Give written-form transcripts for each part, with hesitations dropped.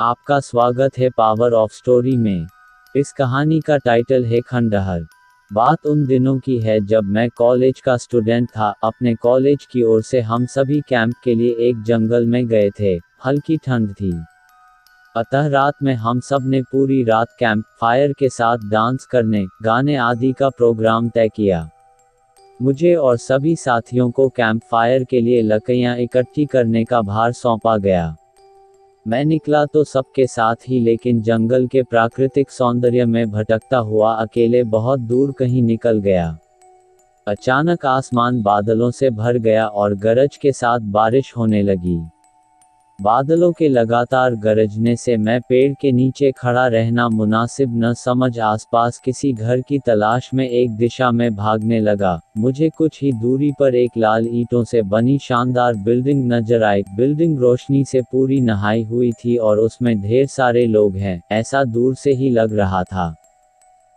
आपका स्वागत है पावर ऑफ स्टोरी में। इस कहानी का टाइटल है खंडहर। बात उन दिनों की है जब मैं कॉलेज का स्टूडेंट था। अपने कॉलेज की ओर से हम सभी कैंप के लिए एक जंगल में गए थे। हल्की ठंड थी, अतः रात में हम सब ने पूरी रात कैंप फायर के साथ डांस करने, गाने आदि का प्रोग्राम तय किया। मुझे और सभी साथियों को कैंप फायर के लिए लकड़ियाँ इकट्ठी करने का भार सौंपा गया। मैं निकला तो सबके साथ ही, लेकिन जंगल के प्राकृतिक सौंदर्य में भटकता हुआ अकेले बहुत दूर कहीं निकल गया। अचानक आसमान बादलों से भर गया और गरज के साथ बारिश होने लगी। बादलों के लगातार गरजने से मैं पेड़ के नीचे खड़ा रहना मुनासिब न समझ आसपास किसी घर की तलाश में एक दिशा में भागने लगा। मुझे कुछ ही दूरी पर एक लाल ईंटों से बनी शानदार बिल्डिंग नजर आई। बिल्डिंग रोशनी से पूरी नहाई हुई थी और उसमें ढेर सारे लोग हैं, ऐसा दूर से ही लग रहा था।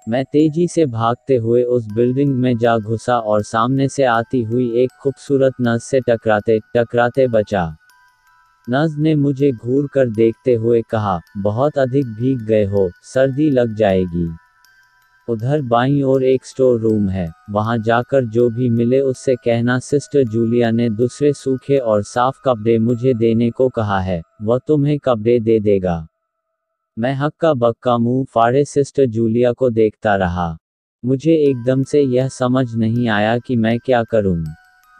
मैं तेजी से भागते हुए उस बिल्डिंग में जा घुसा और सामने से आती हुई एक खूबसूरत नस से टकराते बचा। नज ने मुझे घूर कर देखते हुए कहा, बहुत अधिक भीग गए हो, सर्दी लग जाएगी। उधर बाईं ओर एक स्टोर रूम है, वहां जाकर जो भी मिले उससे कहना सिस्टर जूलिया ने दूसरे सूखे और साफ कपड़े मुझे देने को कहा है, वह तुम्हें कपड़े दे देगा। मैं हक्का बक्का मुंह फाड़े सिस्टर जूलिया को देखता रहा। मुझे एकदम से यह समझ नहीं आया कि मैं क्या करूं।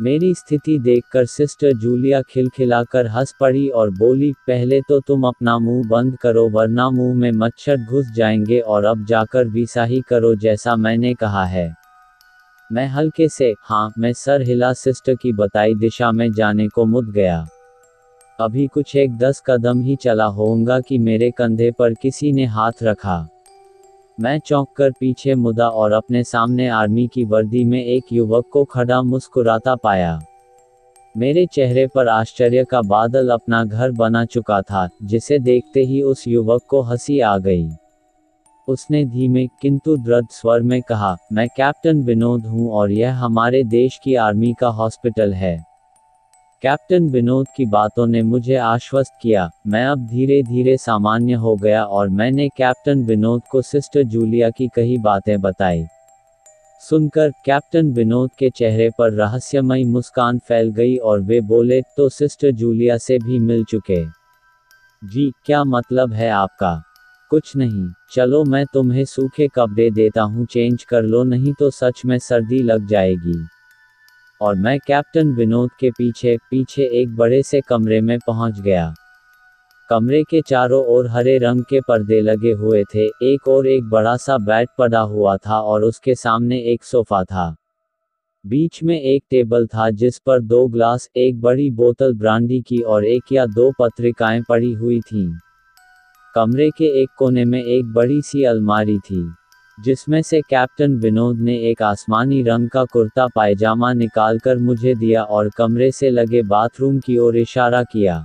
मेरी स्थिति देखकर सिस्टर जूलिया खिलखिलाकर हंस पड़ी और बोली, पहले तो तुम अपना मुंह बंद करो वरना मुंह में मच्छर घुस जाएंगे, और अब जाकर वैसा ही करो जैसा मैंने कहा है। मैं हल्के से हाँ मैं सर हिला सिस्टर की बताई दिशा में जाने को मुड़ गया। अभी कुछ एक 10 कदम ही चला होऊंगा कि मेरे कंधे पर किसी ने हाथ रखा। मैं चौंक कर पीछे मुड़ा और अपने सामने आर्मी की वर्दी में एक युवक को खड़ा मुस्कुराता पाया। मेरे चेहरे पर आश्चर्य का बादल अपना घर बना चुका था, जिसे देखते ही उस युवक को हंसी आ गई। उसने धीमे किंतु दृढ़ स्वर में कहा, मैं कैप्टन विनोद हूँ और यह हमारे देश की आर्मी का हॉस्पिटल है। कैप्टन विनोद की बातों ने मुझे आश्वस्त किया। मैं अब धीरे धीरे सामान्य हो गया और मैंने कैप्टन विनोद को सिस्टर जूलिया की कई बातें बताई। सुनकर कैप्टन विनोद के चेहरे पर रहस्यमयी मुस्कान फैल गई और वे बोले, तो सिस्टर जूलिया से भी मिल चुके? जी, क्या मतलब है आपका? कुछ नहीं, चलो मैं तुम्हें सूखे कपड़े देता हूँ, चेंज कर लो, नहीं तो सच में सर्दी लग जाएगी। और मैं कैप्टन विनोद के पीछे पीछे एक बड़े से कमरे में पहुंच गया। कमरे के चारों ओर हरे रंग के पर्दे लगे हुए थे। एक और एक बड़ा सा बेड पड़ा हुआ था और उसके सामने एक सोफा था। बीच में एक टेबल था जिस पर 2 ग्लास, एक बड़ी बोतल ब्रांडी की और 1 या 2 पत्रिकाएं पड़ी हुई थीं। कमरे के एक कोने में एक बड़ी सी अलमारी थी, जिसमें से कैप्टन विनोद ने एक आसमानी रंग का कुर्ता पायजामा निकालकर मुझे दिया और कमरे से लगे बाथरूम की ओर इशारा किया।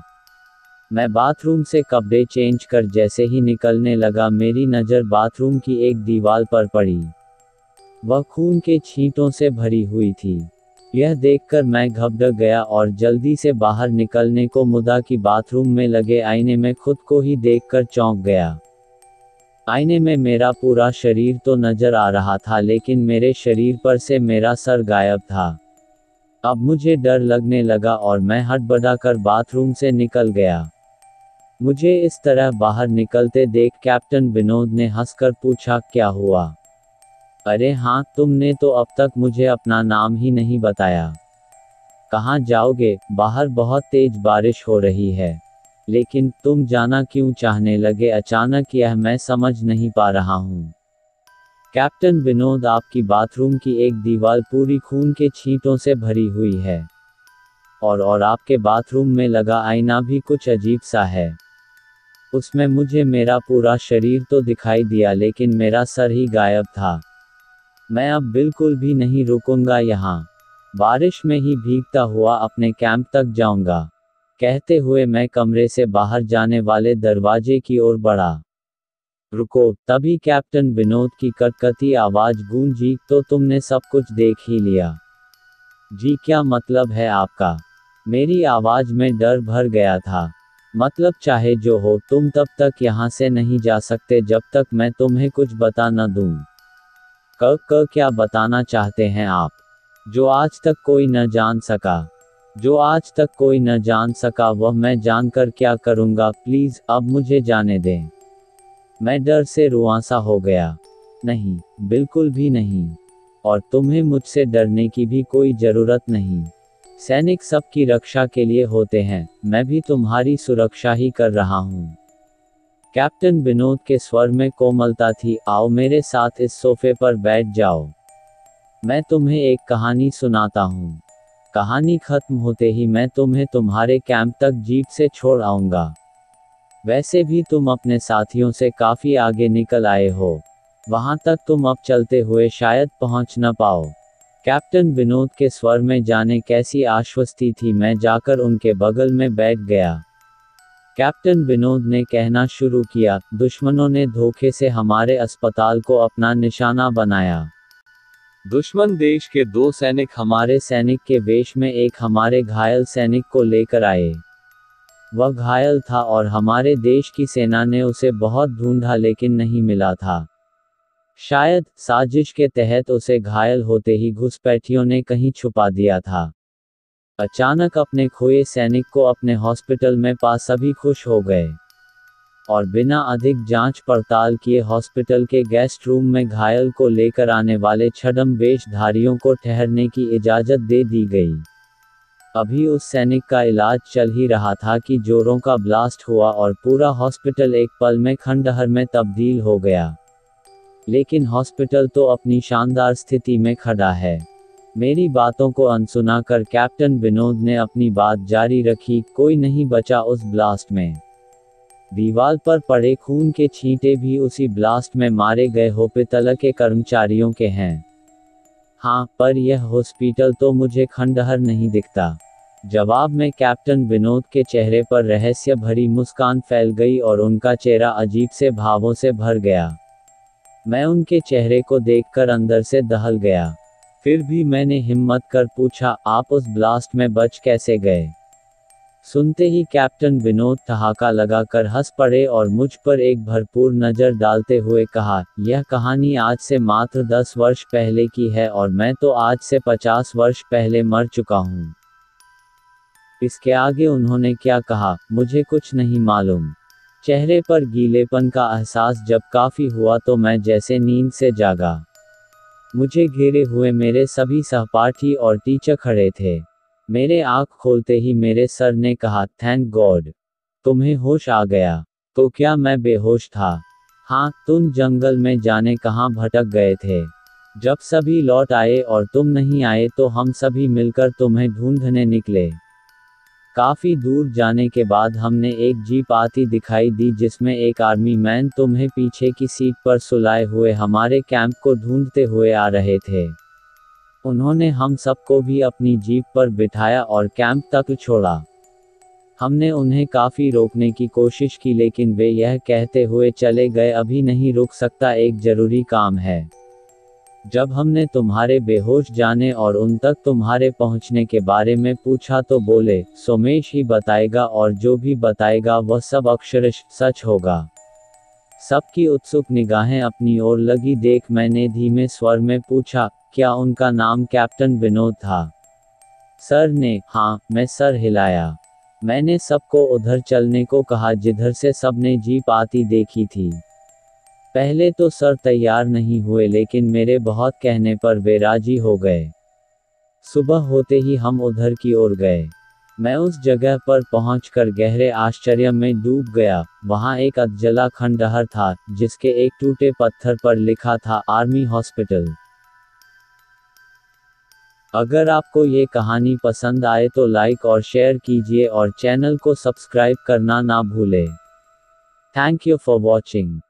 मैं बाथरूम से कपड़े चेंज कर जैसे ही निकलने लगा, मेरी नज़र बाथरूम की एक दीवार पर पड़ी। वह खून के छींटों से भरी हुई थी। यह देखकर मैं घबरा गया और जल्दी से बाहर निकलने को मुड़ा कि बाथरूम में लगे आईने में खुद को ही देखकर चौंक गया। आईने में मेरा पूरा शरीर तो नजर आ रहा था, लेकिन मेरे शरीर पर से मेरा सर गायब था। अब मुझे डर लगने लगा और मैं हड़बड़ाकर बाथरूम से निकल गया। मुझे इस तरह बाहर निकलते देख कैप्टन विनोद ने हंसकर पूछा, क्या हुआ? अरे हाँ, तुमने तो अब तक मुझे अपना नाम ही नहीं बताया। कहाँ जाओगे? बाहर बहुत तेज बारिश हो रही है, लेकिन तुम जाना क्यों चाहने लगे अचानक, यह मैं समझ नहीं पा रहा हूँ। कैप्टन विनोद, आपकी बाथरूम की एक दीवार पूरी खून के छींटों से भरी हुई है और आपके बाथरूम में लगा आईना भी कुछ अजीब सा है। उसमें मुझे मेरा पूरा शरीर तो दिखाई दिया, लेकिन मेरा सर ही गायब था। मैं अब बिल्कुल भी नहीं रुकूंगा यहाँ, बारिश में ही भीगता हुआ अपने कैंप तक जाऊँगा। कहते हुए मैं कमरे से बाहर जाने वाले दरवाजे की ओर बढ़ा। रुको! तभी कैप्टन विनोद की कटकती आवाज गूंजी, तो तुमने सब कुछ देख ही लिया? जी, क्या मतलब है आपका? मेरी आवाज में डर भर गया था। मतलब चाहे जो हो, तुम तब तक यहाँ से नहीं जा सकते जब तक मैं तुम्हें कुछ बता न दूं। क्या बताना चाहते हैं आप, जो आज तक कोई न जान सका? जो आज तक कोई न जान सका वह मैं जानकर क्या करूँगा। प्लीज अब मुझे जाने दें। मैं डर से रुआंसा हो गया। नहीं, बिल्कुल भी नहीं, और तुम्हें मुझसे डरने की भी कोई जरूरत नहीं। सैनिक सबकी रक्षा के लिए होते हैं, मैं भी तुम्हारी सुरक्षा ही कर रहा हूँ। कैप्टन विनोद के स्वर में कोमलता थी। आओ मेरे साथ इस सोफे पर बैठ जाओ, मैं तुम्हें एक कहानी सुनाता हूँ। कहानी खत्म होते ही मैं तुम्हें तुम्हारे कैंप तक जीप से छोड़ आऊँगा। वैसे भी तुम अपने साथियों से काफ़ी आगे निकल आए हो, वहाँ तक तुम अब चलते हुए शायद पहुँच न पाओ। कैप्टन विनोद के स्वर में जाने कैसी आश्वस्ति थी। मैं जाकर उनके बगल में बैठ गया। कैप्टन विनोद ने कहना शुरू किया, दुश्मनों ने धोखे से हमारे अस्पताल को अपना निशाना बनाया। दुश्मन देश के 2 सैनिक हमारे सैनिक के वेश में एक हमारे घायल सैनिक को लेकर आए। वह घायल था और हमारे देश की सेना ने उसे बहुत ढूंढा लेकिन नहीं मिला था। शायद साजिश के तहत उसे घायल होते ही घुसपैठियों ने कहीं छुपा दिया था। अचानक अपने खोए सैनिक को अपने हॉस्पिटल में पा सभी खुश हो गए और बिना अधिक जांच पड़ताल किए हॉस्पिटल के गेस्ट रूम में घायल को लेकर आने वाले छद्म वेशधारियों को ठहरने की इजाज़त दे दी गई। अभी उस सैनिक का इलाज चल ही रहा था कि जोरों का ब्लास्ट हुआ और पूरा हॉस्पिटल एक पल में खंडहर में तब्दील हो गया। लेकिन हॉस्पिटल तो अपनी शानदार स्थिति में खड़ा है। मेरी बातों को अनसुना कर कैप्टन विनोद ने अपनी बात जारी रखी। कोई नहीं बचा उस ब्लास्ट में। दीवार पर पड़े खून के छींटे भी उसी ब्लास्ट में मारे गए हॉस्पिटल के कर्मचारियों के हैं। हाँ, पर यह हॉस्पिटल तो मुझे खंडहर नहीं दिखता। जवाब में कैप्टन विनोद के चेहरे पर रहस्य भरी मुस्कान फैल गई और उनका चेहरा अजीब से भावों से भर गया। मैं उनके चेहरे को देखकर अंदर से दहल गया। फिर भी मैंने हिम्मत कर पूछा, आप उस ब्लास्ट में बच कैसे गए? सुनते ही कैप्टन विनोद ठहाका लगाकर हंस पड़े और मुझ पर एक भरपूर नज़र डालते हुए कहा, यह कहानी आज से मात्र 10 वर्ष पहले की है और मैं तो आज से 50 वर्ष पहले मर चुका हूँ। इसके आगे उन्होंने क्या कहा मुझे कुछ नहीं मालूम। चेहरे पर गीलेपन का एहसास जब काफ़ी हुआ तो मैं जैसे नींद से जागा। मुझे घेरे हुए मेरे सभी सहपाठी और टीचर खड़े थे। मेरे आँख खोलते ही मेरे सर ने कहा, थैंक गॉड तुम्हें होश आ गया। तो क्या मैं बेहोश था? हाँ, तुम जंगल में जाने कहाँ भटक गए थे। जब सभी लौट आए और तुम नहीं आए तो हम सभी मिलकर तुम्हें ढूंढने निकले। काफ़ी दूर जाने के बाद हमने एक जीप आती दिखाई दी जिसमें एक आर्मी मैन तुम्हें पीछे की सीट पर सुलाए हुए हमारे कैंप को ढूंढते हुए आ रहे थे। उन्होंने हम सबको भी अपनी जीप पर बिठाया और कैंप तक छोड़ा। हमने उन्हें काफ़ी रोकने की कोशिश की लेकिन वे यह कहते हुए चले गए, अभी नहीं रुक सकता, एक ज़रूरी काम है। जब हमने तुम्हारे बेहोश जाने और उन तक तुम्हारे पहुंचने के बारे में पूछा तो बोले, सोमेश ही बताएगा और जो भी बताएगा वह सब अक्षरश सच होगा। सबकी उत्सुक निगाहें अपनी ओर लगी देख मैंने धीमे स्वर में पूछा, क्या उनका नाम कैप्टन विनोद था? सर ने हाँ मैं सर हिलाया। मैंने सबको उधर चलने को कहा जिधर से सबने जीप आती देखी थी। पहले तो सर तैयार नहीं हुए लेकिन मेरे बहुत कहने पर वे राजी हो गए। सुबह होते ही हम उधर की ओर गए। मैं उस जगह पर पहुंचकर गहरे आश्चर्य में डूब गया। वहां एक अधजला खंडहर था जिसके एक टूटे पत्थर पर लिखा था, आर्मी हॉस्पिटल। अगर आपको ये कहानी पसंद आए तो लाइक और शेयर कीजिए और चैनल को सब्सक्राइब करना ना भूलें। Thank you for watching.